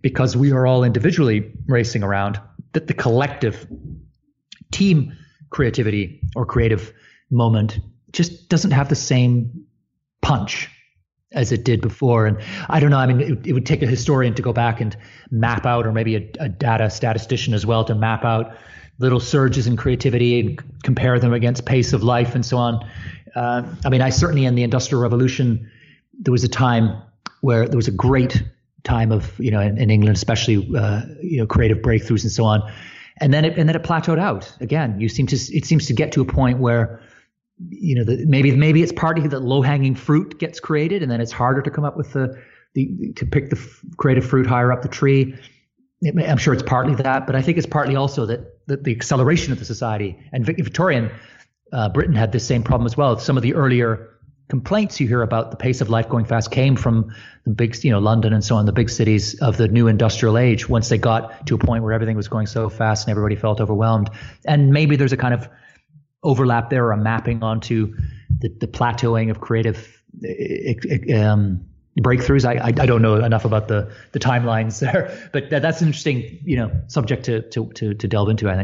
because we are all individually racing around, that the collective team creativity or creative moment just doesn't have the same punch as it did before. And I don't know, I mean, it would take a historian to go back and map out, or maybe a data statistician as well to map out little surges in creativity and compare them against pace of life and so on. I certainly in the Industrial Revolution, there was a time where there was a great time of, in England especially, creative breakthroughs and so on. And then it plateaued out. Again, it seems to get to a point where maybe it's partly that low-hanging fruit gets created, and then it's harder to come up with to pick the creative fruit higher up the tree. I'm sure it's partly that, but I think it's partly also that the acceleration of the society, and Victorian Britain had this same problem as well. Some of the earlier complaints you hear about the pace of life going fast came from the big, London and so on, the big cities of the new industrial age, once they got to a point where everything was going so fast and everybody felt overwhelmed. And maybe there's a kind of overlap there, or a mapping onto the plateauing of creative breakthroughs. I don't know enough about the timelines there, but that's an interesting subject to delve into, I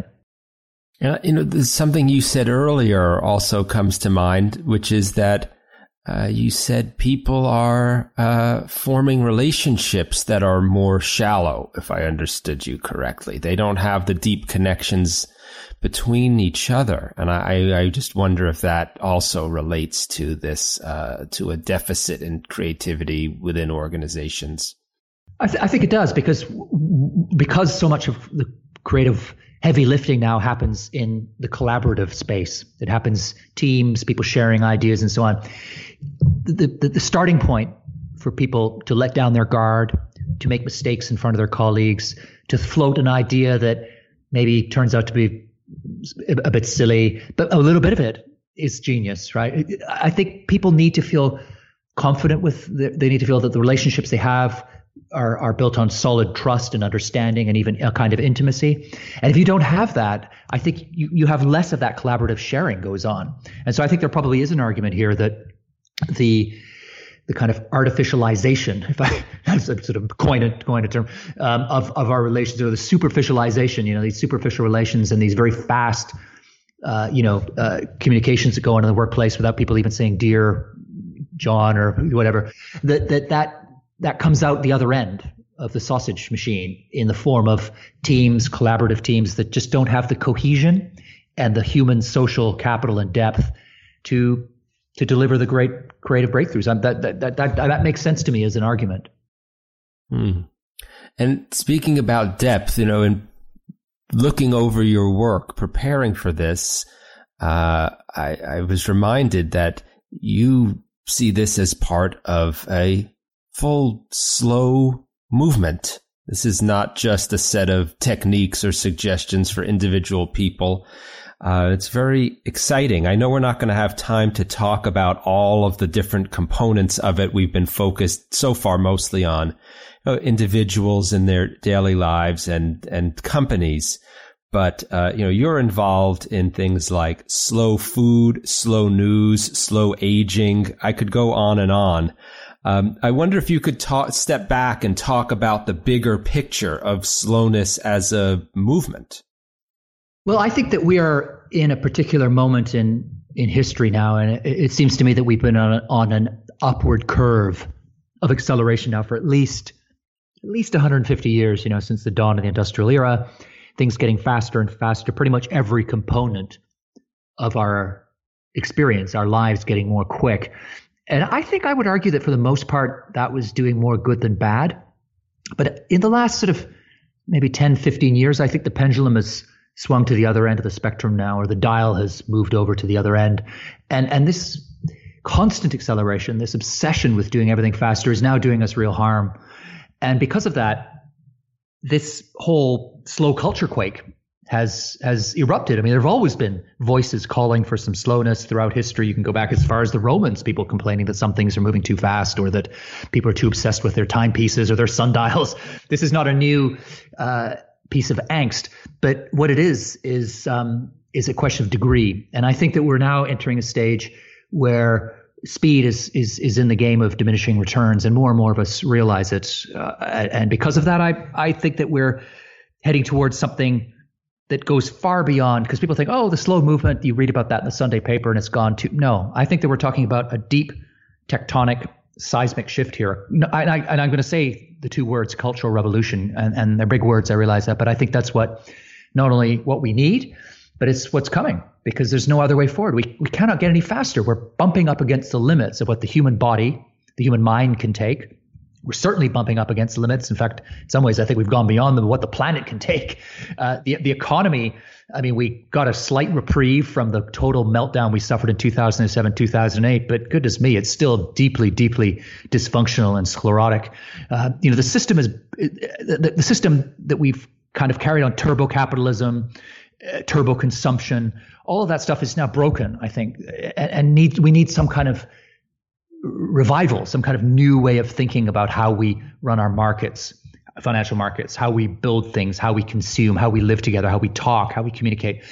think. Something you said earlier also comes to mind, which is that you said people are forming relationships that are more shallow, if I understood you correctly. They don't have the deep connections between each other. And I just wonder if that also relates to this, to a deficit in creativity within organizations. I think it does, because so much of the creative heavy lifting now happens in the collaborative space. It happens teams, people sharing ideas and so on. The starting point for people to let down their guard, to make mistakes in front of their colleagues, to float an idea that maybe turns out to be a bit silly, but a little bit of it is genius, right? I think people need to feel confident they need to feel that the relationships they have are built on solid trust and understanding and even a kind of intimacy. And if you don't have that, I think you have less of that collaborative sharing goes on. And so I think there probably is an argument here that the kind of artificialization, if I sort of coin a term, of our relations, or the superficialization, these superficial relations and these very fast, communications that go on in the workplace without people even saying "dear John" or whatever, that comes out the other end of the sausage machine in the form of teams, collaborative teams that just don't have the cohesion and the human social capital and depth to deliver the great creative breakthroughs. That makes sense to me as an argument. And speaking about depth, and looking over your work, preparing for this, I was reminded that you see this as part of a full slow movement. This is not just a set of techniques or suggestions for individual people. It's very exciting. I know we're not going to have time to talk about all of the different components of it. We've been focused so far mostly on individuals in their daily lives and companies. But, you're involved in things like slow food, slow news, slow aging. I could go on and on. I wonder if you could step back and talk about the bigger picture of slowness as a movement. Well, I think that we are in a particular moment in history now, and it seems to me that we've been on an upward curve of acceleration now for at least 150 years, since the dawn of the industrial era. things getting faster and faster, pretty much every component of our experience, our lives getting more quick. And I think I would argue that for the most part, that was doing more good than bad. But in the last sort of maybe 10, 15 years, I think the pendulum has swung to the other end of the spectrum now, or the dial has moved over to the other end. And this constant acceleration, this obsession with doing everything faster is now doing us real harm. And because of that, this whole slow culture quake has erupted. I mean, there have always been voices calling for some slowness throughout history. You can go back as far as the Romans, people complaining that some things are moving too fast or that people are too obsessed with their timepieces or their sundials. This is not a new piece of angst. But what it is a question of degree. And I think that we're now entering a stage where speed is in the game of diminishing returns, and more of us realize it. And because of that, I think that we're heading towards something that goes far beyond, because people think, oh, the slow movement, you read about that in the Sunday paper and it's gone too. No, I think that we're talking about a deep tectonic seismic shift here. And I'm going to say the two words, cultural revolution, and they're big words, I realize that. But I think that's what, not only what we need, but it's what's coming, because there's no other way forward. We cannot get any faster. We're bumping up against the limits of what the human body, the human mind can take. We're certainly bumping up against the limits. In fact, in some ways, I think we've gone beyond what the planet can take. The economy, I mean, we got a slight reprieve from the total meltdown we suffered in 2007, 2008. But goodness me, it's still deeply, deeply dysfunctional and sclerotic. The system is the system that we've kind of carried on, turbo capitalism, turbo consumption, all of that stuff is now broken, I think, and we need some kind of revival, some kind of new way of thinking about how we run our markets, financial markets, how we build things, how we consume, how we live together, how we talk, how we communicate.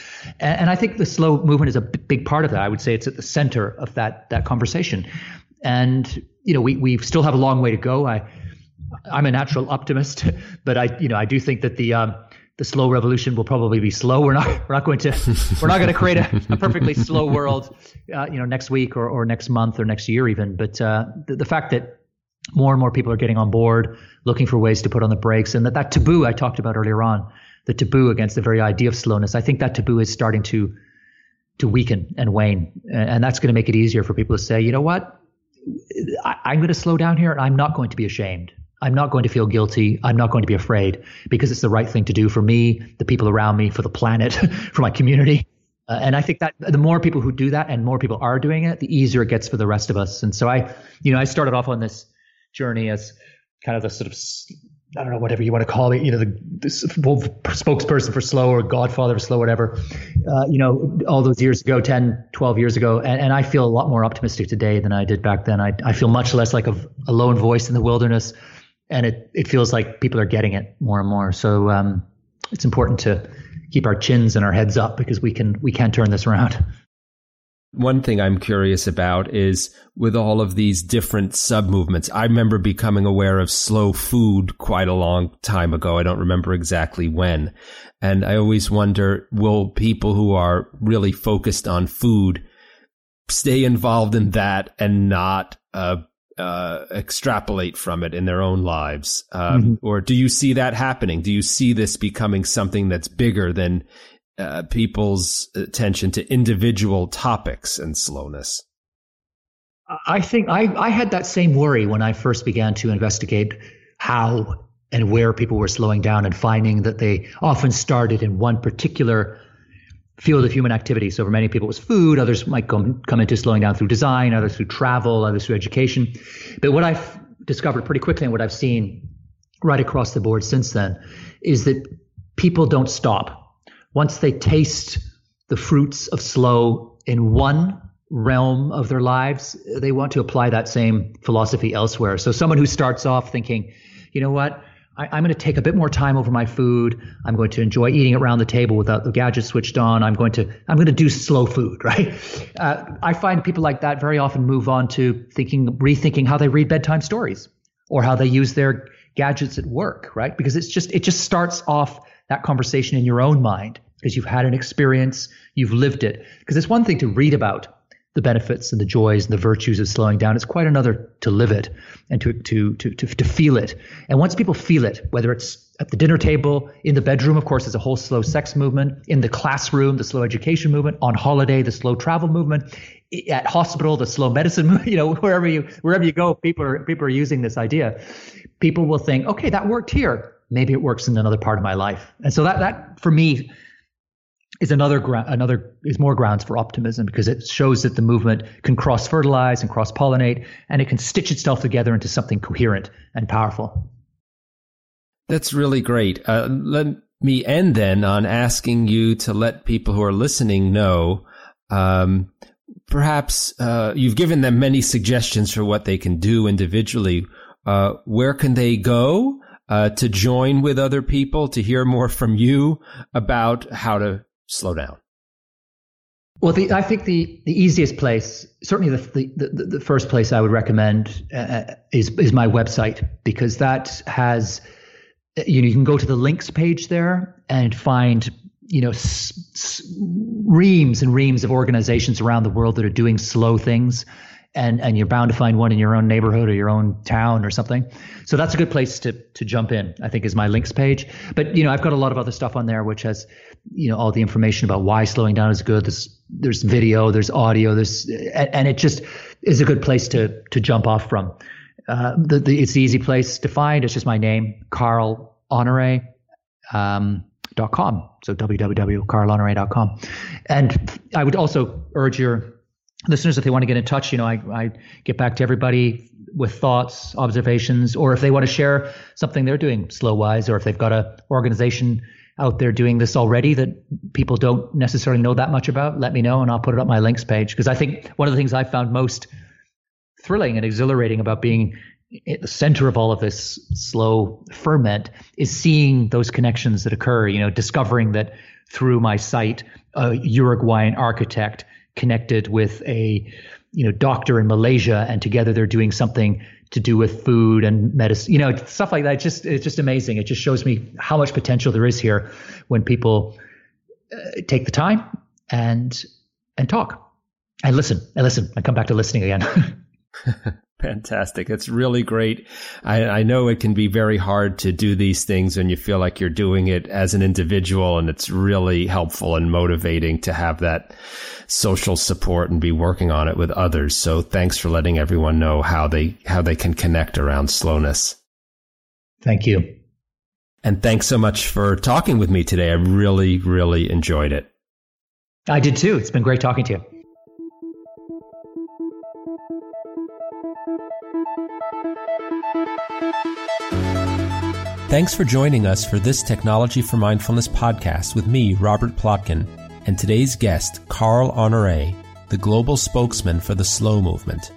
And I think the slow movement is a big part of that. I would say it's at the center of that conversation. And, we still have a long way to go. I'm a natural optimist, but I do think that the slow revolution will probably be slow. We're not going to create a perfectly slow world, next week or next month or next year even. But the fact that more and more people are getting on board, looking for ways to put on the brakes, and that taboo I talked about earlier on, the taboo against the very idea of slowness, I think that taboo is starting to weaken and wane, and that's going to make it easier for people to say, you know what, I'm going to slow down here, and I'm not going to be ashamed. I'm not going to feel guilty. I'm not going to be afraid, because it's the right thing to do for me, the people around me, for the planet, for my community. And I think that the more people who do that, and more people are doing it, the easier it gets for the rest of us. And so I started off on this journey as kind of the sort of, I don't know, whatever you want to call it, this spokesperson for slow or godfather of slow, whatever, all those years ago, 10, 12 years ago. And I feel a lot more optimistic today than I did back then. I feel much less like a lone voice in the wilderness. And it feels like people are getting it more and more. So it's important to keep our chins and our heads up, because we can turn this around. One thing I'm curious about is with all of these different sub-movements, I remember becoming aware of slow food quite a long time ago. I don't remember exactly when. And I always wonder, will people who are really focused on food stay involved in that and not extrapolate from it in their own lives? Or do you see that happening? Do you see this becoming something that's bigger than people's attention to individual topics and slowness? I think I had that same worry when I first began to investigate how and where people were slowing down, and finding that they often started in one particular field of human activity. So for many people it was food, others might come into slowing down through design, others through travel, others through education. But what I've discovered pretty quickly, and what I've seen right across the board since then, is that people don't stop. Once they taste the fruits of slow in one realm of their lives, they want to apply that same philosophy elsewhere. So someone who starts off thinking, you know what, I'm going to take a bit more time over my food. I'm going to enjoy eating around the table without the gadget switched on. I'm going to do slow food, right? I find people like that very often move on to rethinking how they read bedtime stories, or how they use their gadgets at work, right? Because it just starts off that conversation in your own mind, because you've had an experience, you've lived it. Because it's one thing to read about the benefits and the joys and the virtues of slowing down. It's quite another to live it and to feel it. And once people feel it, whether it's at the dinner table, in the bedroom, of course, there's a whole slow sex movement, in the classroom, the slow education movement, on holiday, the slow travel movement, at hospital, the slow medicine movement, you know, wherever you go, people are using this idea. People will think, okay, that worked here. Maybe it works in another part of my life. And so that for me is more grounds for optimism, because it shows that the movement can cross-fertilize and cross-pollinate, and it can stitch itself together into something coherent and powerful. That's really great. Let me end then on asking you to let people who are listening know, perhaps you've given them many suggestions for what they can do individually. Where can they go to join with other people, to hear more from you about how to slow down? Well, I think the easiest place, certainly the first place I would recommend is my website, because that has, you know, you can go to the links page there and find, you know, reams and reams of organizations around the world that are doing slow things. And you're bound to find one in your own neighborhood or your own town or something. So that's a good place to jump in, I think, is my links page. But, you know, I've got a lot of other stuff on there, which has, you know, all the information about why slowing down is good. There's video, there's audio, and it just is a good place to jump off from. It's the easy place to find. It's just my name, Carl Honoré, .com. So www.carlhonoré.com. And I would also urge your listeners, if they want to get in touch, you know, I get back to everybody with thoughts, observations, or if they want to share something they're doing slow-wise, or if they've got an organization out there doing this already that people don't necessarily know that much about, let me know and I'll put it up my links page. Because I think one of the things I found most thrilling and exhilarating about being at the center of all of this slow ferment is seeing those connections that occur, you know, discovering that through my site, a Uruguayan architect connected with a, you know, doctor in Malaysia, and together they're doing something to do with food and medicine, you know, stuff like that. It's just amazing. It just shows me how much potential there is here when people take the time and talk and listen. I come back to listening again. Fantastic. That's really great. I know it can be very hard to do these things when you feel like you're doing it as an individual, and it's really helpful and motivating to have that social support and be working on it with others. So thanks for letting everyone know how they can connect around slowness. Thank you. And thanks so much for talking with me today. I really, really enjoyed it. I did too. It's been great talking to you. Thanks for joining us for this Technology for Mindfulness podcast with me, Robert Plotkin, and today's guest, Carl Honoré, the global spokesman for the Slow Movement.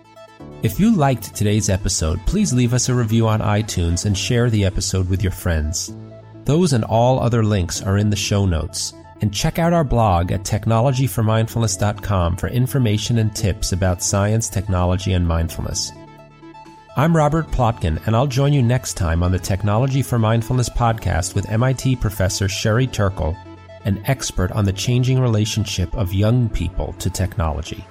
If you liked today's episode, please leave us a review on iTunes and share the episode with your friends. Those and all other links are in the show notes. And check out our blog at technologyformindfulness.com for information and tips about science, technology, and mindfulness. I'm Robert Plotkin, and I'll join you next time on the Technology for Mindfulness podcast with MIT professor Sherry Turkle, an expert on the changing relationship of young people to technology.